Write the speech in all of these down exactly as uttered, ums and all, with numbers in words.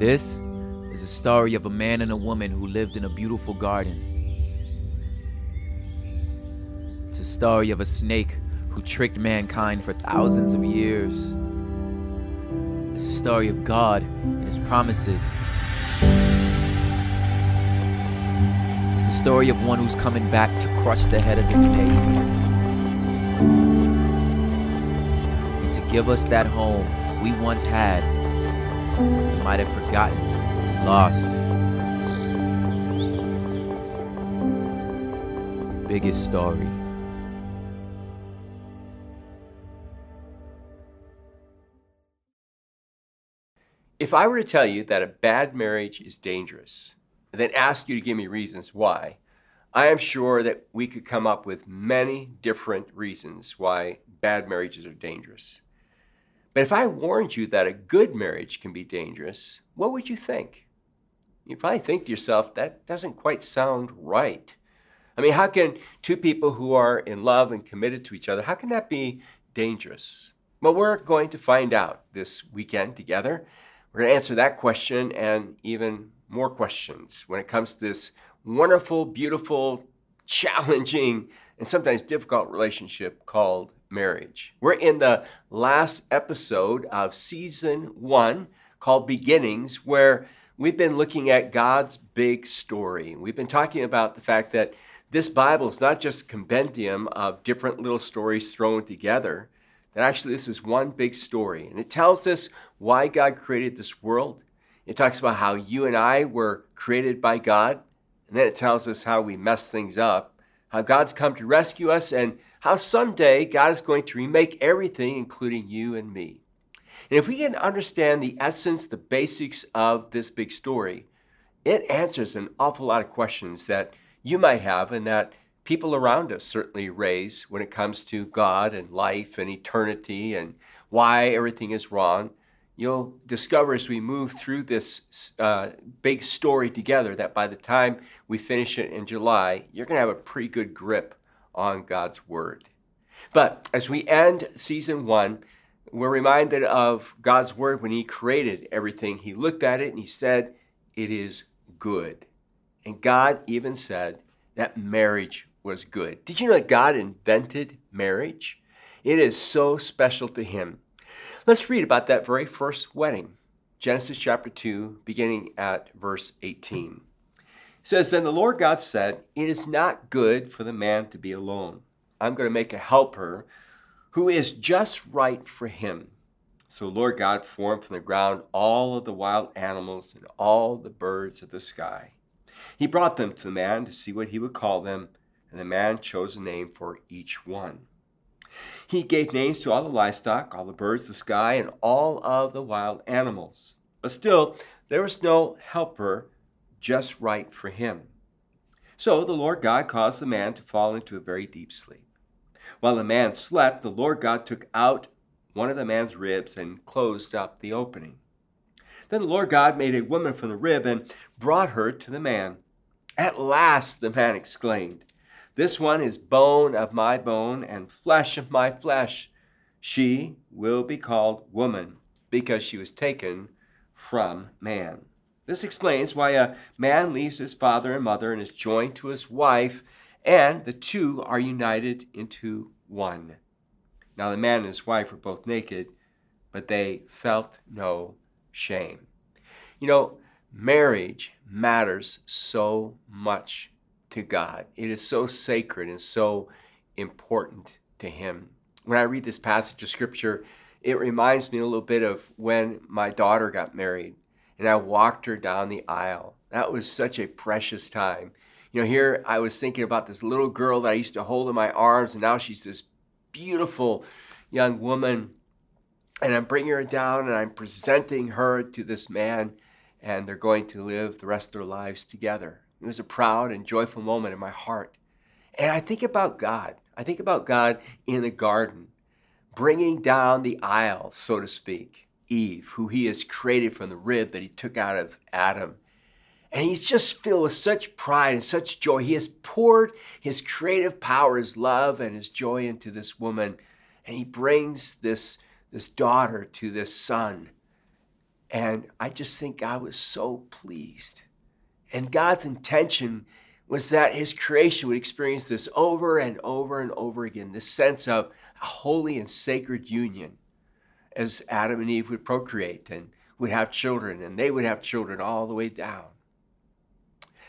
This is the story of a man and a woman who lived in a beautiful garden. It's a story of a snake who tricked mankind for thousands of years. It's a story of God and His promises. It's the story of one who's coming back to crush the head of the snake. Give us that home we once had, we might have forgotten, lost. The biggest story. If I were to tell you that a bad marriage is dangerous, and then ask you to give me reasons why, I am sure that we could come up with many different reasons why bad marriages are dangerous. But if I warned you that a good marriage can be dangerous, what would you think? You probably think to yourself, that doesn't quite sound right. I mean, how can two people who are in love and committed to each other, how can that be dangerous? Well, we're going to find out this weekend together. We're going to answer that question and even more questions when it comes to this wonderful, beautiful, challenging, and sometimes difficult relationship called marriage. We're in the last episode of season one called Beginnings, where we've been looking at God's big story. We've been talking about the fact that this Bible is not just a compendium of different little stories thrown together, that actually this is one big story. And it tells us why God created this world. It talks about how you and I were created by God. And then it tells us how we mess things up, how God's come to rescue us, and how someday God is going to remake everything, including you and me. And if we can understand the essence, the basics of this big story, it answers an awful lot of questions that you might have and that people around us certainly raise when it comes to God and life and eternity and why everything is wrong. You'll discover as we move through this uh, big story together that by the time we finish it in July, you're going to have a pretty good grip on God's Word. But as we end season one, we're reminded of God's Word when He created everything. He looked at it and He said, it is good. And God even said that marriage was good. Did you know that God invented marriage? It is so special to Him. Let's read about that very first wedding, Genesis chapter two, beginning at verse eighteen. It says, Then the Lord God said, It is not good for the man to be alone. I'm going to make a helper who is just right for him. So the Lord God formed from the ground all of the wild animals and all the birds of the sky. He brought them to the man to see what he would call them, and the man chose a name for each one. He gave names to all the livestock, all the birds of the sky, and all of the wild animals. But still, there was no helper just right for him. So the Lord God caused the man to fall into a very deep sleep. While the man slept, the Lord God took out one of the man's ribs and closed up the opening. Then the Lord God made a woman from the rib and brought her to the man. At last, the man exclaimed, This one is bone of my bone and flesh of my flesh. She will be called woman because she was taken from man. This explains why a man leaves his father and mother and is joined to his wife, and the two are united into one. Now the man and his wife were both naked, but they felt no shame. You know, marriage matters so much to God. It is so sacred and so important to Him. When I read this passage of Scripture, it reminds me a little bit of when my daughter got married and I walked her down the aisle. That was such a precious time. You know, here I was thinking about this little girl that I used to hold in my arms, and now she's this beautiful young woman, and I'm bringing her down and I'm presenting her to this man, and they're going to live the rest of their lives together. It was a proud and joyful moment in my heart. And I think about God. I think about God in the garden, bringing down the aisle, so to speak, Eve, who He has created from the rib that He took out of Adam. And He's just filled with such pride and such joy. He has poured His creative power, His love, and His joy into this woman. And He brings this, this daughter to this son. And I just think God was so pleased. And God's intention was that his creation would experience this over and over and over again, this sense of a holy and sacred union as Adam and Eve would procreate and would have children, and they would have children all the way down.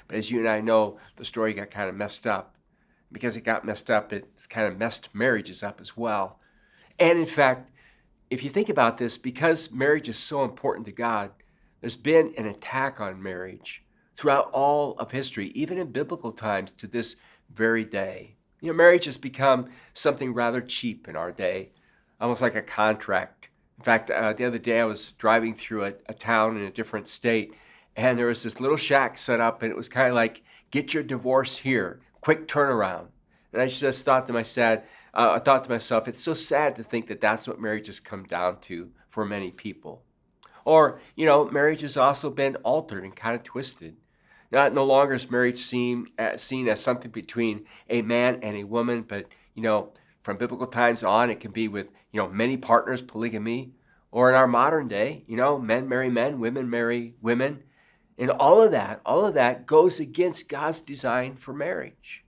But as you and I know, the story got kind of messed up. Because it got messed up, it's kind of messed marriages up as well. And in fact, if you think about this, because marriage is so important to God, there's been an attack on marriage throughout all of history, even in biblical times to this very day. You know, marriage has become something rather cheap in our day, almost like a contract. In fact, uh, the other day I was driving through a, a town in a different state, and there was this little shack set up, and it was kind of like, get your divorce here, quick turnaround. And I just thought to myself, uh, I thought to myself, it's so sad to think that that's what marriage has come down to for many people. Or, you know, marriage has also been altered and kind of twisted. Not no longer is marriage seen as, seen as something between a man and a woman, but, you know, from biblical times on, it can be with, you know, many partners, polygamy. Or in our modern day, you know, men marry men, women marry women. And all of that, all of that goes against God's design for marriage.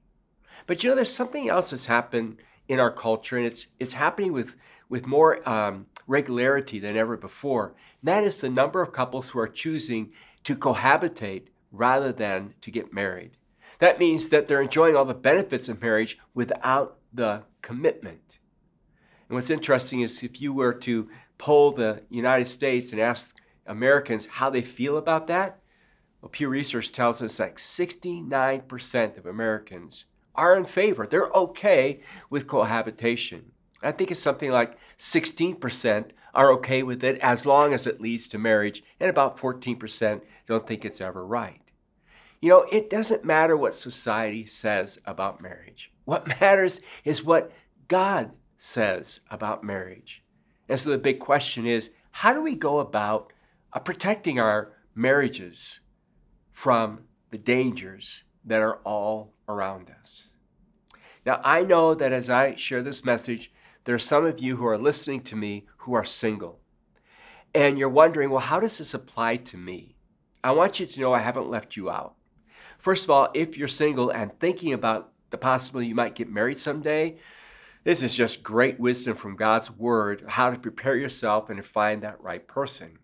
But, you know, there's something else that's happened in our culture, and it's it's happening with, with more um, regularity than ever before. And that is the number of couples who are choosing to cohabitate rather than to get married. That means that they're enjoying all the benefits of marriage without the commitment. And what's interesting is if you were to poll the United States and ask Americans how they feel about that, well, Pew Research tells us like sixty-nine percent of Americans are in favor. They're okay with cohabitation. I think it's something like sixteen percent are okay with it as long as it leads to marriage, and about fourteen percent don't think it's ever right. You know, it doesn't matter what society says about marriage. What matters is what God says about marriage. And so the big question is, how do we go about uh, protecting our marriages from the dangers that are all around us? Now, I know that as I share this message, there are some of you who are listening to me who are single. And you're wondering, well, how does this apply to me? I want you to know I haven't left you out. First of all, if you're single and thinking about the possibility you might get married someday, this is just great wisdom from God's word, how to prepare yourself and to find that right person.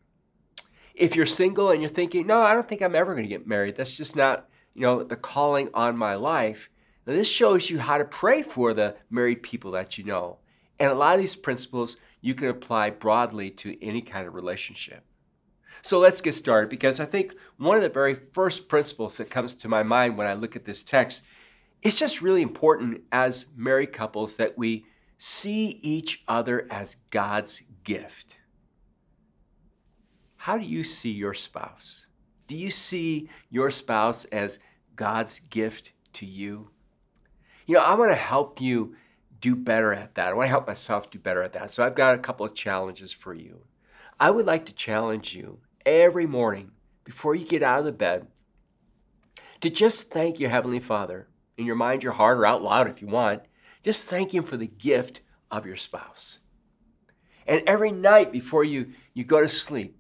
If you're single and you're thinking, no, I don't think I'm ever going to get married, that's just not, you know, the calling on my life. Now, this shows you how to pray for the married people that you know. And a lot of these principles you can apply broadly to any kind of relationship. So let's get started, because I think one of the very first principles that comes to my mind when I look at this text, it's just really important as married couples that we see each other as God's gift. How do you see your spouse? Do you see your spouse as God's gift to you? You know, I want to help you do better at that. I want to help myself do better at that. So I've got a couple of challenges for you. I would like to challenge you every morning before you get out of the bed to just thank your Heavenly Father in your mind, your heart, or out loud if you want. Just thank Him for the gift of your spouse. And every night before you, you go to sleep,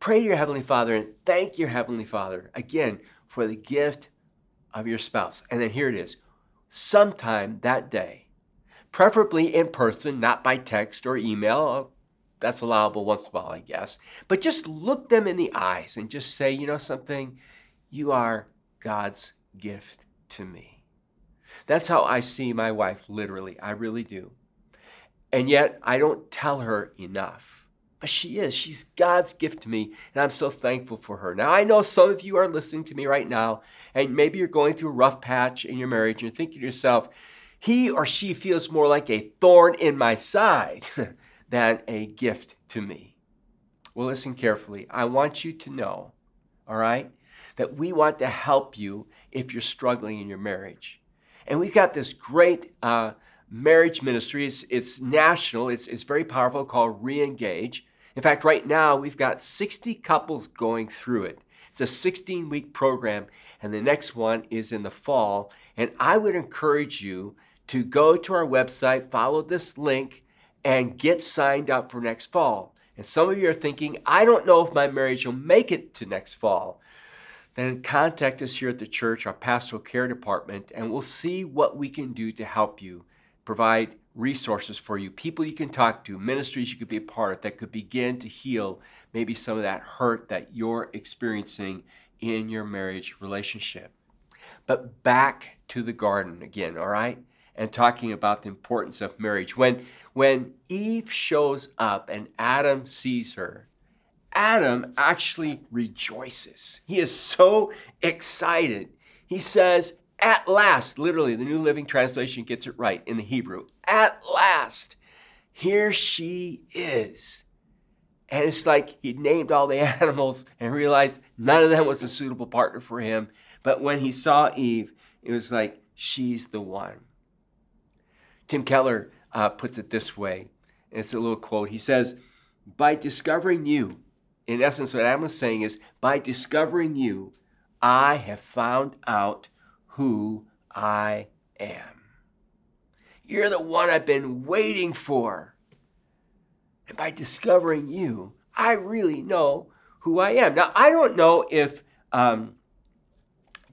pray to your Heavenly Father and thank your Heavenly Father, again, for the gift of your spouse. And then here it is, sometime that day, preferably in person, not by text or email. Oh, that's allowable once in a while, I guess. But just look them in the eyes and just say, you know something? You are God's gift to me. That's how I see my wife, literally. I really do. And yet, I don't tell her enough. But she is. She's God's gift to me, and I'm so thankful for her. Now, I know some of you are listening to me right now, and maybe you're going through a rough patch in your marriage, and you're thinking to yourself, he or she feels more like a thorn in my side than a gift to me. Well, listen carefully. I want you to know, all right, that we want to help you if you're struggling in your marriage. And we've got this great uh, marriage ministry. It's, it's national. It's, it's very powerful, called Reengage. In fact, right now, we've got sixty couples going through it. It's a sixteen-week program, and the next one is in the fall. And I would encourage you to go to our website, follow this link, and get signed up for next fall. and some of you are thinking, I don't know if my marriage will make it to next fall, then contact us here at the church, our pastoral care department, and we'll see what we can do to help you, provide resources for you, people you can talk to, ministries you could be a part of that could begin to heal maybe some of that hurt that you're experiencing in your marriage relationship. But back to the garden again, all right? And talking about the importance of marriage. When, when Eve shows up and Adam sees her, Adam actually rejoices. He is so excited. He says, at last, literally, the New Living Translation gets it right in the Hebrew. At last, here she is. And it's like he named all the animals and realized none of them was a suitable partner for him. But when he saw Eve, it was like, she's the one. Tim Keller uh, puts it this way. It's a little quote. He says, by discovering you, in essence, what Adam was saying is, by discovering you, I have found out who I am. You're the one I've been waiting for. And by discovering you, I really know who I am. Now, I don't know if um,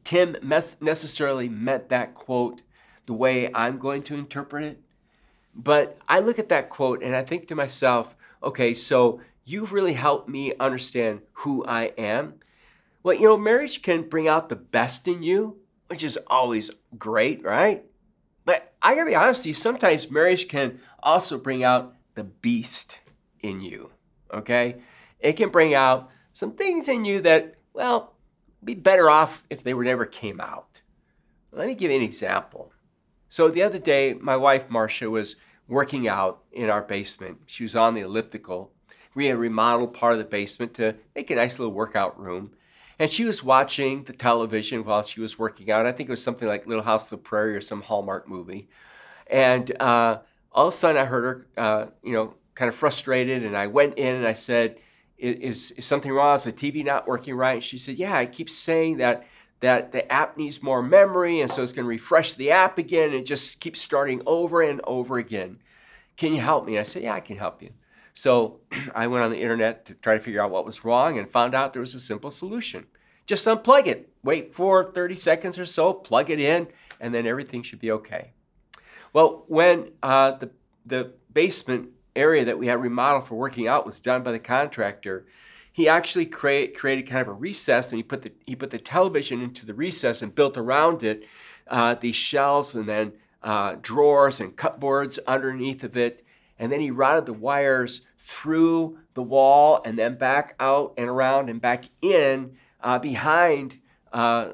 Tim mes- necessarily meant that quote the way I'm going to interpret it, but I look at that quote and I think to myself, okay, so you've really helped me understand who I am. Well, you know, marriage can bring out the best in you, which is always great, right? But I gotta be honest with you, sometimes marriage can also bring out the beast in you, okay? It can bring out some things in you that, well, be better off if they were never came out. Let me give you an example. So the other day, my wife, Marcia, was working out in our basement. She was on the elliptical. We had remodeled part of the basement to make a nice little workout room. And she was watching the television while she was working out. I think it was something like Little House on the Prairie or some Hallmark movie. And uh, all of a sudden I heard her, uh, you know, kind of frustrated. And I went in and I said, is, is something wrong? Is the T V not working right? And she said, yeah, I keep saying that that the app needs more memory, and so it's going to refresh the app again, and it just keeps starting over and over again. Can you help me? And I said, yeah, I can help you. So I went on the internet to try to figure out what was wrong and found out there was a simple solution. Just unplug it. Wait for thirty seconds or so, plug it in, and then everything should be okay. Well, when uh, the, the basement area that we had remodeled for working out was done by the contractor, he actually create, created kind of a recess, and he put the he put the television into the recess and built around it uh, these shelves and then uh, drawers and cupboards underneath of it. And then he routed the wires through the wall and then back out and around and back in uh, behind uh,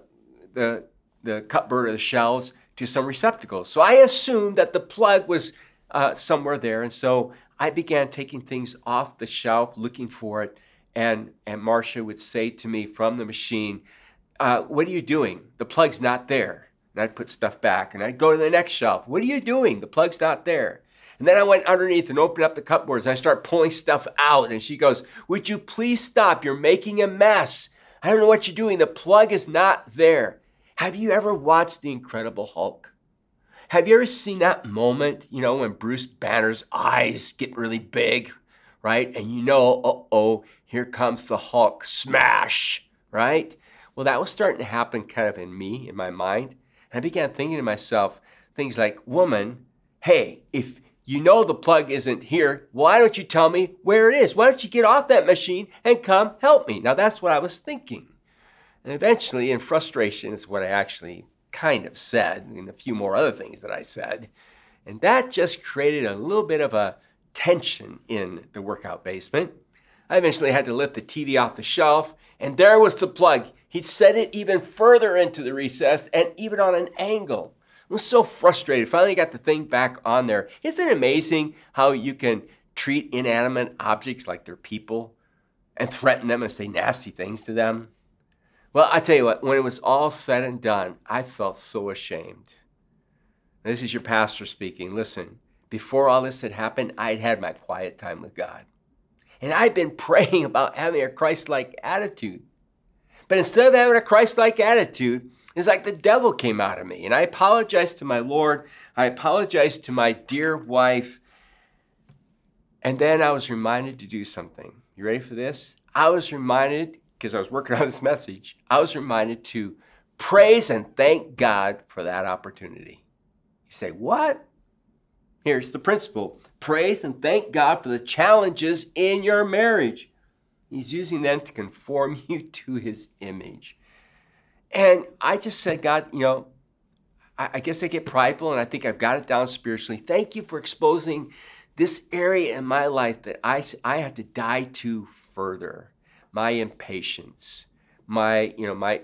the the cupboard or the shelves to some receptacles. So I assumed that the plug was uh, somewhere there, and so I began taking things off the shelf, looking for it. And and Marcia would say to me from the machine, uh, what are you doing? The plug's not there. And I'd put stuff back. And I'd go to the next shelf. What are you doing? The plug's not there. And then I went underneath and opened up the cupboards. And I started pulling stuff out. And she goes, would you please stop? You're making a mess. I don't know what you're doing. The plug is not there. Have you ever watched The Incredible Hulk? Have you ever seen that moment, you know, when Bruce Banner's eyes get really big, right? And you know, uh-oh, here comes the Hulk, smash, right? Well, that was starting to happen kind of in me, in my mind. And I began thinking to myself things like, woman, hey, if you know the plug isn't here, why don't you tell me where it is? Why don't you get off that machine and come help me? Now, that's what I was thinking. And eventually, in frustration, is what I actually kind of said, and a few more other things that I said. And that just created a little bit of a tension in the workout basement. I eventually had to lift the T V off the shelf, and there was the plug. He'd set it even further into the recess and even on an angle. I was so frustrated. Finally got the thing back on there. Isn't it amazing how you can treat inanimate objects like they're people and threaten them and say nasty things to them? Well, I tell you what, when it was all said and done, I felt so ashamed. This is your pastor speaking. Listen. Before all this had happened, I had had my quiet time with God. And I'd been praying about having a Christ-like attitude. But instead of having a Christ-like attitude, it's like the devil came out of me. And I apologized to my Lord. I apologized to my dear wife. And then I was reminded to do something. You ready for this? I was reminded, because I was working on this message, I was reminded to praise and thank God for that opportunity. You say, what? Here's the principle. Praise and thank God for the challenges in your marriage. He's using them to conform you to his image. And I just said, God, you know, I, I guess I get prideful and I think I've got it down spiritually. Thank you for exposing this area in my life that I, I have to die to further. My impatience, my, you know, my,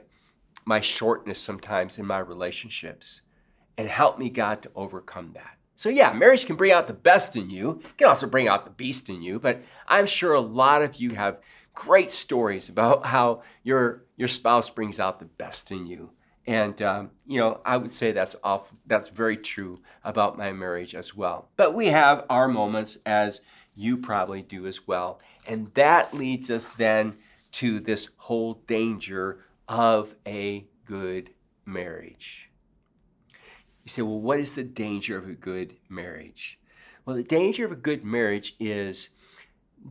my shortness sometimes in my relationships. And help me, God, to overcome that. So yeah, marriage can bring out the best in you. It can also bring out the beast in you, but I'm sure a lot of you have great stories about how your your spouse brings out the best in you. And um, you know, I would say that's off, that's very true about my marriage as well. But we have our moments, as you probably do as well. And that leads us then to this whole danger of a good marriage. You say, well, what is the danger of a good marriage? Well, the danger of a good marriage is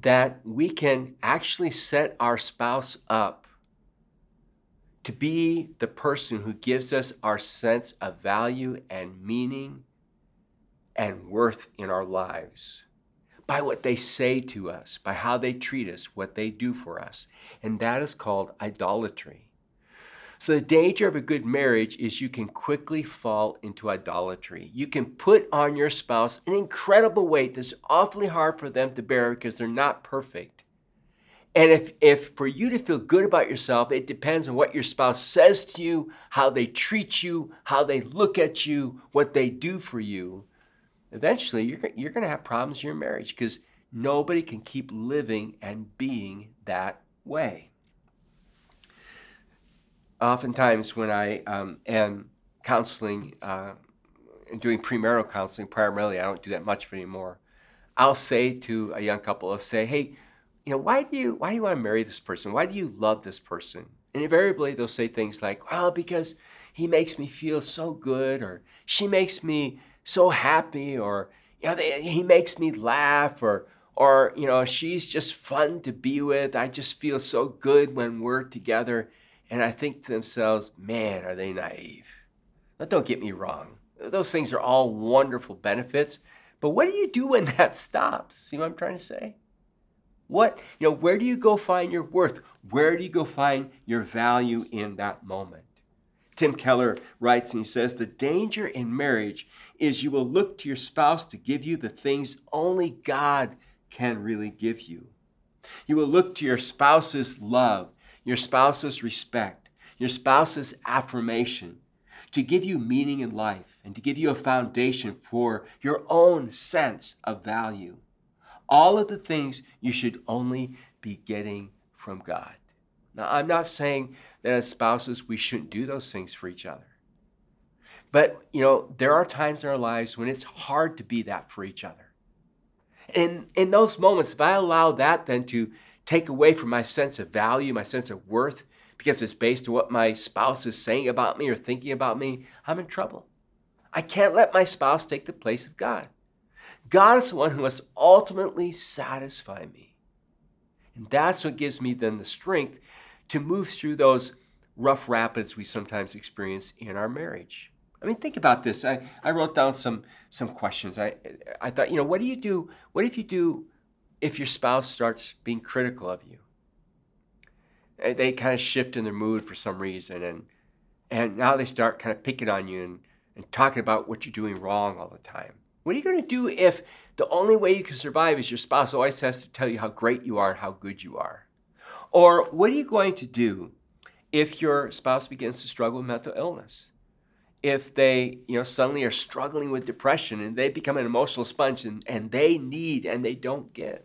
that we can actually set our spouse up to be the person who gives us our sense of value and meaning and worth in our lives by what they say to us, by how they treat us, what they do for us. And that is called idolatry. So the danger of a good marriage is you can quickly fall into idolatry. You can put on your spouse an incredible weight that's awfully hard for them to bear because they're not perfect. And if, if for you to feel good about yourself, it depends on what your spouse says to you, how they treat you, how they look at you, what they do for you. Eventually, you're, you're going to have problems in your marriage because nobody can keep living and being that way. Oftentimes when I um, am counseling, uh, doing premarital counseling, primarily I don't do that much anymore, I'll say to a young couple, I'll say, hey, you know, why do you, why do you want to marry this person? Why do you love this person? And invariably they'll say things like, well, because he makes me feel so good, or she makes me so happy, or you know, they, he makes me laugh, or or you know, she's just fun to be with. I just feel so good when we're together. And I think to themselves, man, are they naive? Now, don't get me wrong. Those things are all wonderful benefits. But what do you do when that stops? See what I'm trying to say? What, you know, where do you go find your worth? Where do you go find your value in that moment? Tim Keller writes and he says, the danger in marriage is you will look to your spouse to give you the things only God can really give you. You will look to your spouse's love, your spouse's respect, your spouse's affirmation, to give you meaning in life and to give you a foundation for your own sense of value. All of the things you should only be getting from God. Now, I'm not saying that as spouses, we shouldn't do those things for each other. But, you know, there are times in our lives when it's hard to be that for each other. And in those moments, if I allow that then to take away from my sense of value, my sense of worth, because it's based on what my spouse is saying about me or thinking about me, I'm in trouble. I can't let my spouse take the place of God. God is the one who must ultimately satisfy me. And that's what gives me then the strength to move through those rough rapids we sometimes experience in our marriage. I mean, think about this. I, I wrote down some, some questions. I, I thought, you know, what do you do? What if you do if your spouse starts being critical of you? They kind of shift in their mood for some reason, and and now they start kind of picking on you and, and talking about what you're doing wrong all the time. What are you going to do if the only way you can survive is your spouse always has to tell you how great you are and how good you are? Or what are you going to do if your spouse begins to struggle with mental illness? If they, you know, suddenly are struggling with depression and they become an emotional sponge and, and they need and they don't give?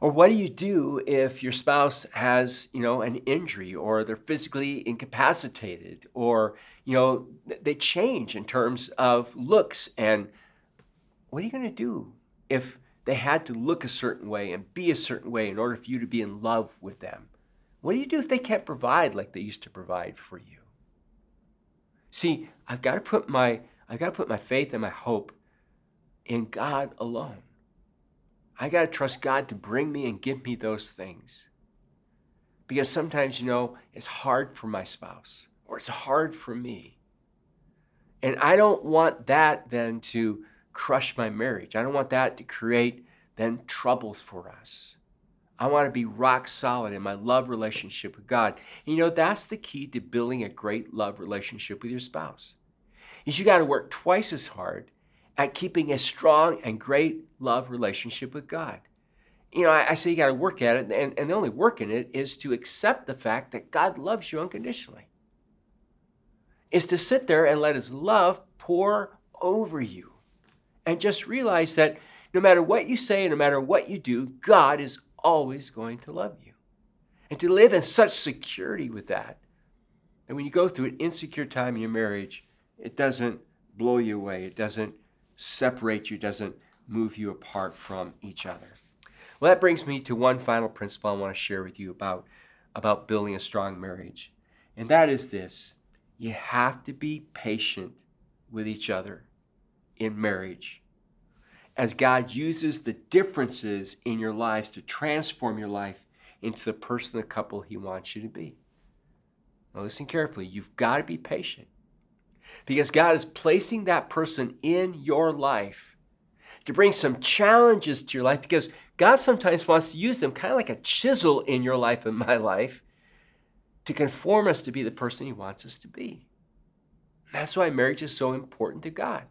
Or what do you do if your spouse has, you know, an injury, or they're physically incapacitated, or, you know, they change in terms of looks? And what are you going to do if they had to look a certain way and be a certain way in order for you to be in love with them? What do you do if they can't provide like they used to provide for you? See, I've got to put my I've got to put my faith and my hope in God alone. I got to trust God to bring me and give me those things. Because sometimes, you know, it's hard for my spouse or it's hard for me. And I don't want that then to crush my marriage. I don't want that to create then troubles for us. I want to be rock solid in my love relationship with God. And you know, that's the key to building a great love relationship with your spouse. Is you got to work twice as hard at keeping a strong and great love relationship with God. You know, I, I say you got to work at it, and, and the only work in it is to accept the fact that God loves you unconditionally. It's to sit there and let His love pour over you and just realize that no matter what you say and no matter what you do, God is always going to love you. And to live in such security with that, and when you go through an insecure time in your marriage, it doesn't blow you away. It doesn't separate you. It doesn't move you apart from each other. Well, that brings me to one final principle I want to share with you about, about building a strong marriage. And that is this. You have to be patient with each other in marriage as God uses the differences in your lives to transform your life into the person, the couple He wants you to be. Now listen carefully. You've got to be patient. Because God is placing that person in your life to bring some challenges to your life, because God sometimes wants to use them kind of like a chisel in your life and my life to conform us to be the person He wants us to be. That's why marriage is so important to God.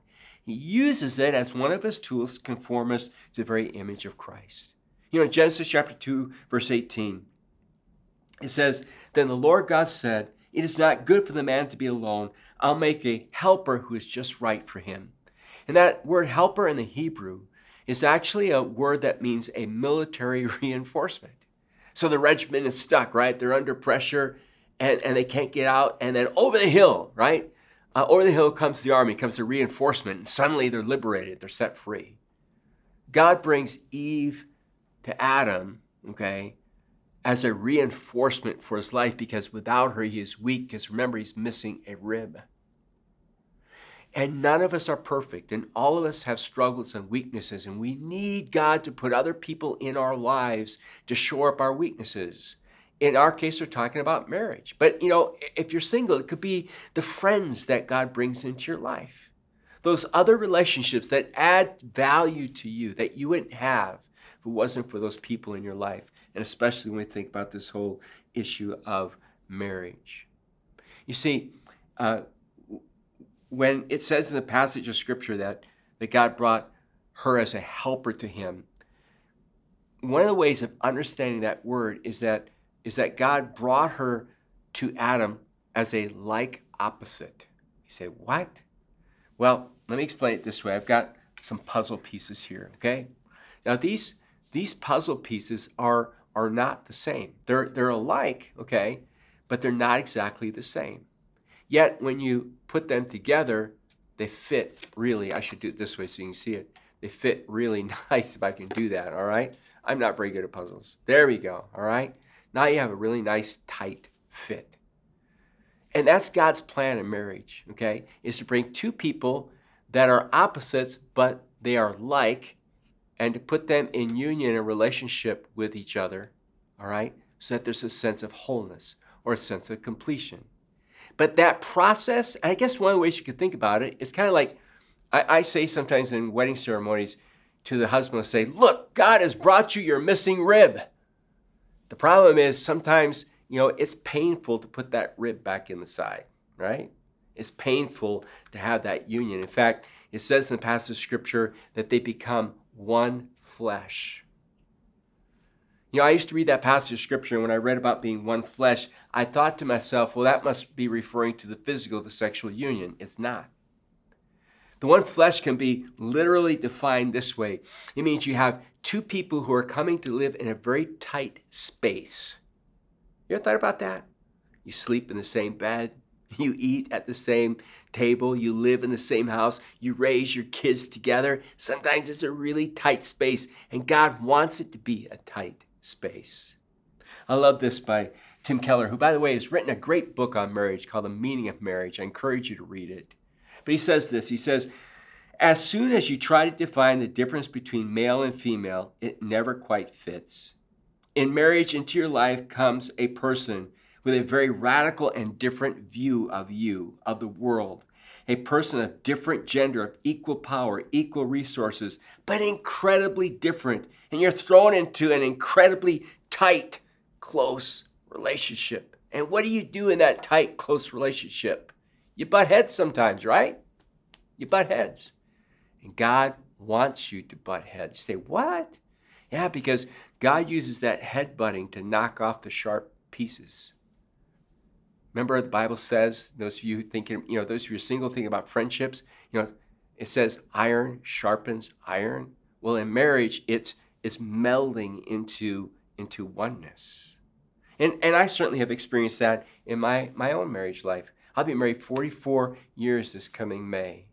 He uses it as one of His tools to conform us to the very image of Christ. You know, in Genesis chapter two, verse eighteen, it says, "Then the Lord God said, it is not good for the man to be alone. I'll make a helper who is just right for him." And that word helper in the Hebrew is actually a word that means a military reinforcement. So the regiment is stuck, right? They're under pressure and, and they can't get out. And then over the hill, right? Uh, over the hill comes the army, comes the reinforcement. And suddenly they're liberated. They're set free. God brings Eve to Adam, okay, as a reinforcement for his life, because without her, he is weak, because remember, he's missing a rib. And none of us are perfect, and all of us have struggles and weaknesses, and we need God to put other people in our lives to shore up our weaknesses. In our case, we're talking about marriage. But, you know, if you're single, it could be the friends that God brings into your life, those other relationships that add value to you that you wouldn't have if it wasn't for those people in your life. And especially when we think about this whole issue of marriage. You see, uh, when it says in the passage of Scripture that, that God brought her as a helper to him, one of the ways of understanding that word is that, is that God brought her to Adam as a like opposite. You say, what? Well, let me explain it this way. I've got some puzzle pieces here, okay? Now, these these puzzle pieces are are not the same. They're, they're alike, okay, but they're not exactly the same. Yet, when you put them together, they fit really. I should do it this way so you can see it. They fit really nice if I can do that, all right? I'm not very good at puzzles. There we go, all right? Now you have a really nice, tight fit. And that's God's plan in marriage, okay, is to bring two people that are opposites, but they are like, and to put them in union and relationship with each other, all right, so that there's a sense of wholeness or a sense of completion. But that process, and I guess one of the ways you could think about it, it's kind of like I, I say sometimes in wedding ceremonies to the husband, I'll say, look, God has brought you your missing rib. The problem is sometimes, you know, it's painful to put that rib back in the side, right? It's painful to have that union. In fact, it says in the passage of Scripture that they become one flesh. You know, I used to read that passage of Scripture, and when I read about being one flesh, I thought to myself, well, that must be referring to the physical, the sexual union. It's not. The one flesh can be literally defined this way. It means you have two people who are coming to live in a very tight space. You ever thought about that? You sleep in the same bed. You eat at the same table. You live in the same house. You raise your kids together. Sometimes it's a really tight space, and God wants it to be a tight space. I love this by Tim Keller, who, by the way, has written a great book on marriage called The Meaning of Marriage. I encourage you to read it. But he says this. He says, As soon as you try to define the difference between male and female, it never quite fits. In marriage, into your life comes a person with a very radical and different view of you, of the world. A person of different gender, of equal power, equal resources, but incredibly different. And you're thrown into an incredibly tight, close relationship. And what do you do in that tight, close relationship? You butt heads sometimes, right? You butt heads. And God wants you to butt heads. You say, what? Yeah, because God uses that headbutting to knock off the sharp pieces. Remember the Bible says, those of you thinking, you know, those of you single thinking about friendships, you know, it says iron sharpens iron. Well, in marriage, it's it's melding into, into oneness. And and I certainly have experienced that in my, my own marriage life. I'll be married forty-four years this coming May.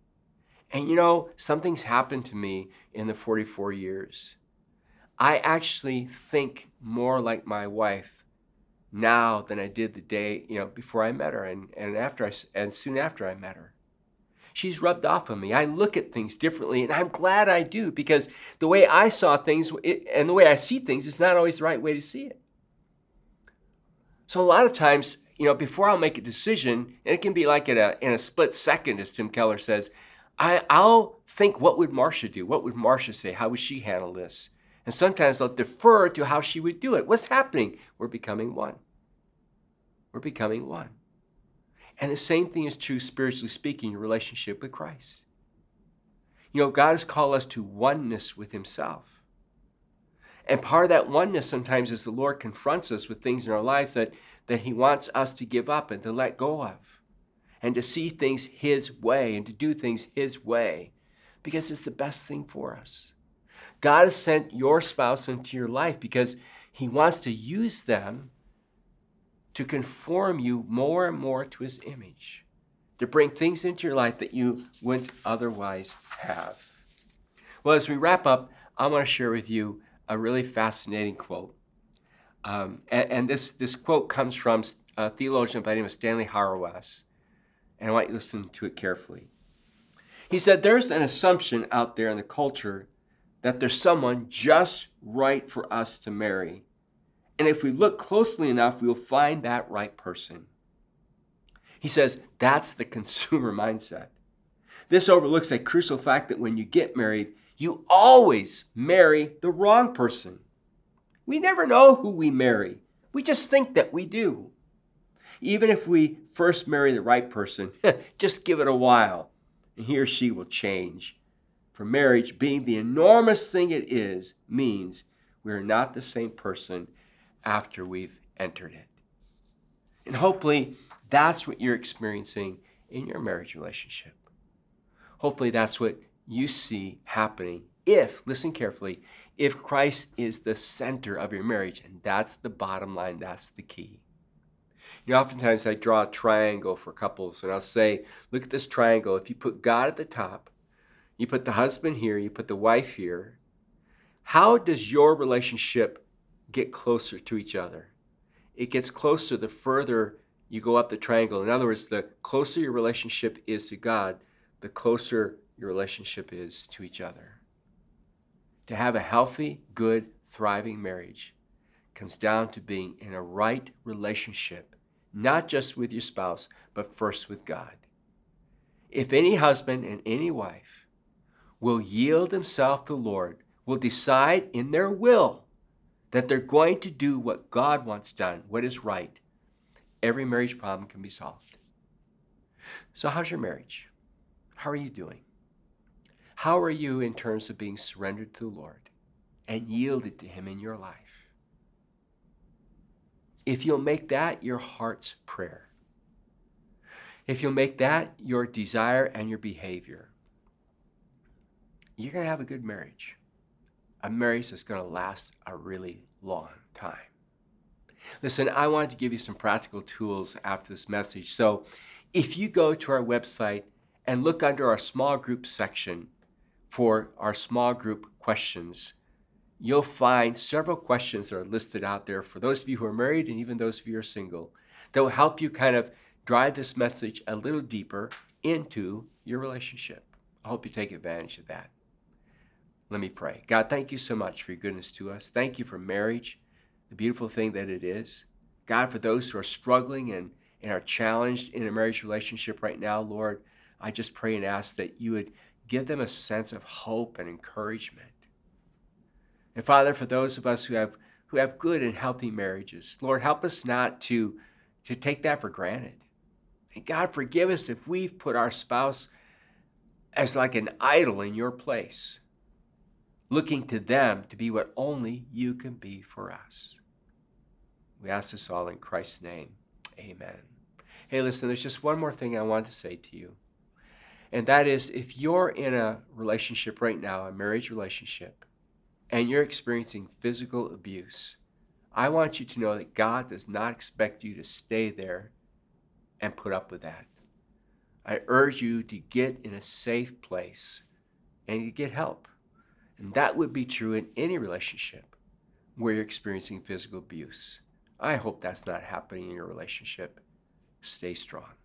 And you know, something's happened to me in the forty-four years. I actually think more like my wife now than I did the day, you know, before I met her and, and after I, and soon after I met her. She's rubbed off on me. I look at things differently, and I'm glad I do, because the way I saw things it, and the way I see things is not always the right way to see it. So a lot of times, you know, before I'll make a decision, and it can be like in a, in a split second, as Tim Keller says, I, I'll think, what would Marsha do? What would Marsha say? How would she handle this? And sometimes I'll defer to how she would do it. What's happening? We're becoming one. We're becoming one. And the same thing is true, spiritually speaking, in your relationship with Christ. You know, God has called us to oneness with himself. And part of that oneness sometimes is the Lord confronts us with things in our lives that, that he wants us to give up and to let go of, and to see things his way and to do things his way, because it's the best thing for us. God has sent your spouse into your life because he wants to use them to conform you more and more to his image, to bring things into your life that you wouldn't otherwise have. Well, as we wrap up, I want to share with you a really fascinating quote. Um, and and this, this quote comes from a theologian by the name of Stanley Harawas, and I want you to listen to it carefully. He said, there's an assumption out there in the culture that there's someone just right for us to marry. And if we look closely enough, we'll find that right person. He says, that's the consumer mindset. This overlooks a crucial fact that when you get married, you always marry the wrong person. We never know who we marry. We just think that we do. Even if we first marry the right person, just give it a while, and he or she will change. For marriage, being the enormous thing it is, means we are not the same person after we've entered it. And hopefully that's what you're experiencing in your marriage relationship. Hopefully that's what you see happening if, listen carefully, if Christ is the center of your marriage. And that's the bottom line, that's the key. You know, oftentimes I draw a triangle for couples and I'll say, look at this triangle. If you put God at the top, you put the husband here, you put the wife here. How does your relationship get closer to each other? It gets closer the further you go up the triangle. In other words, the closer your relationship is to God, the closer your relationship is to each other. To have a healthy, good, thriving marriage comes down to being in a right relationship, not just with your spouse, but first with God. If any husband and any wife will yield themselves to the Lord, will decide in their will that they're going to do what God wants done, what is right, every marriage problem can be solved. So how's your marriage? How are you doing? How are you in terms of being surrendered to the Lord and yielded to him in your life? If you'll make that your heart's prayer, if you'll make that your desire and your behavior, you're going to have a good marriage, a marriage that's going to last a really long time. Listen, I wanted to give you some practical tools after this message. So if you go to our website and look under our small group section for our small group questions, you'll find several questions that are listed out there for those of you who are married and even those of you who are single that will help you kind of drive this message a little deeper into your relationship. I hope you take advantage of that. Let me pray. God, thank you so much for your goodness to us. Thank you for marriage, the beautiful thing that it is. God, for those who are struggling and, and are challenged in a marriage relationship right now, Lord, I just pray and ask that you would give them a sense of hope and encouragement. And Father, for those of us who have who have good and healthy marriages, Lord, help us not to, to take that for granted. And God, forgive us if we've put our spouse as like an idol in your place, looking to them to be what only you can be for us. We ask this all in Christ's name. Amen. Hey, listen, there's just one more thing I want to say to you. And that is, if you're in a relationship right now, a marriage relationship, and you're experiencing physical abuse, I want you to know that God does not expect you to stay there and put up with that. I urge you to get in a safe place and to get help. And that would be true in any relationship where you're experiencing physical abuse. I hope that's not happening in your relationship. Stay strong.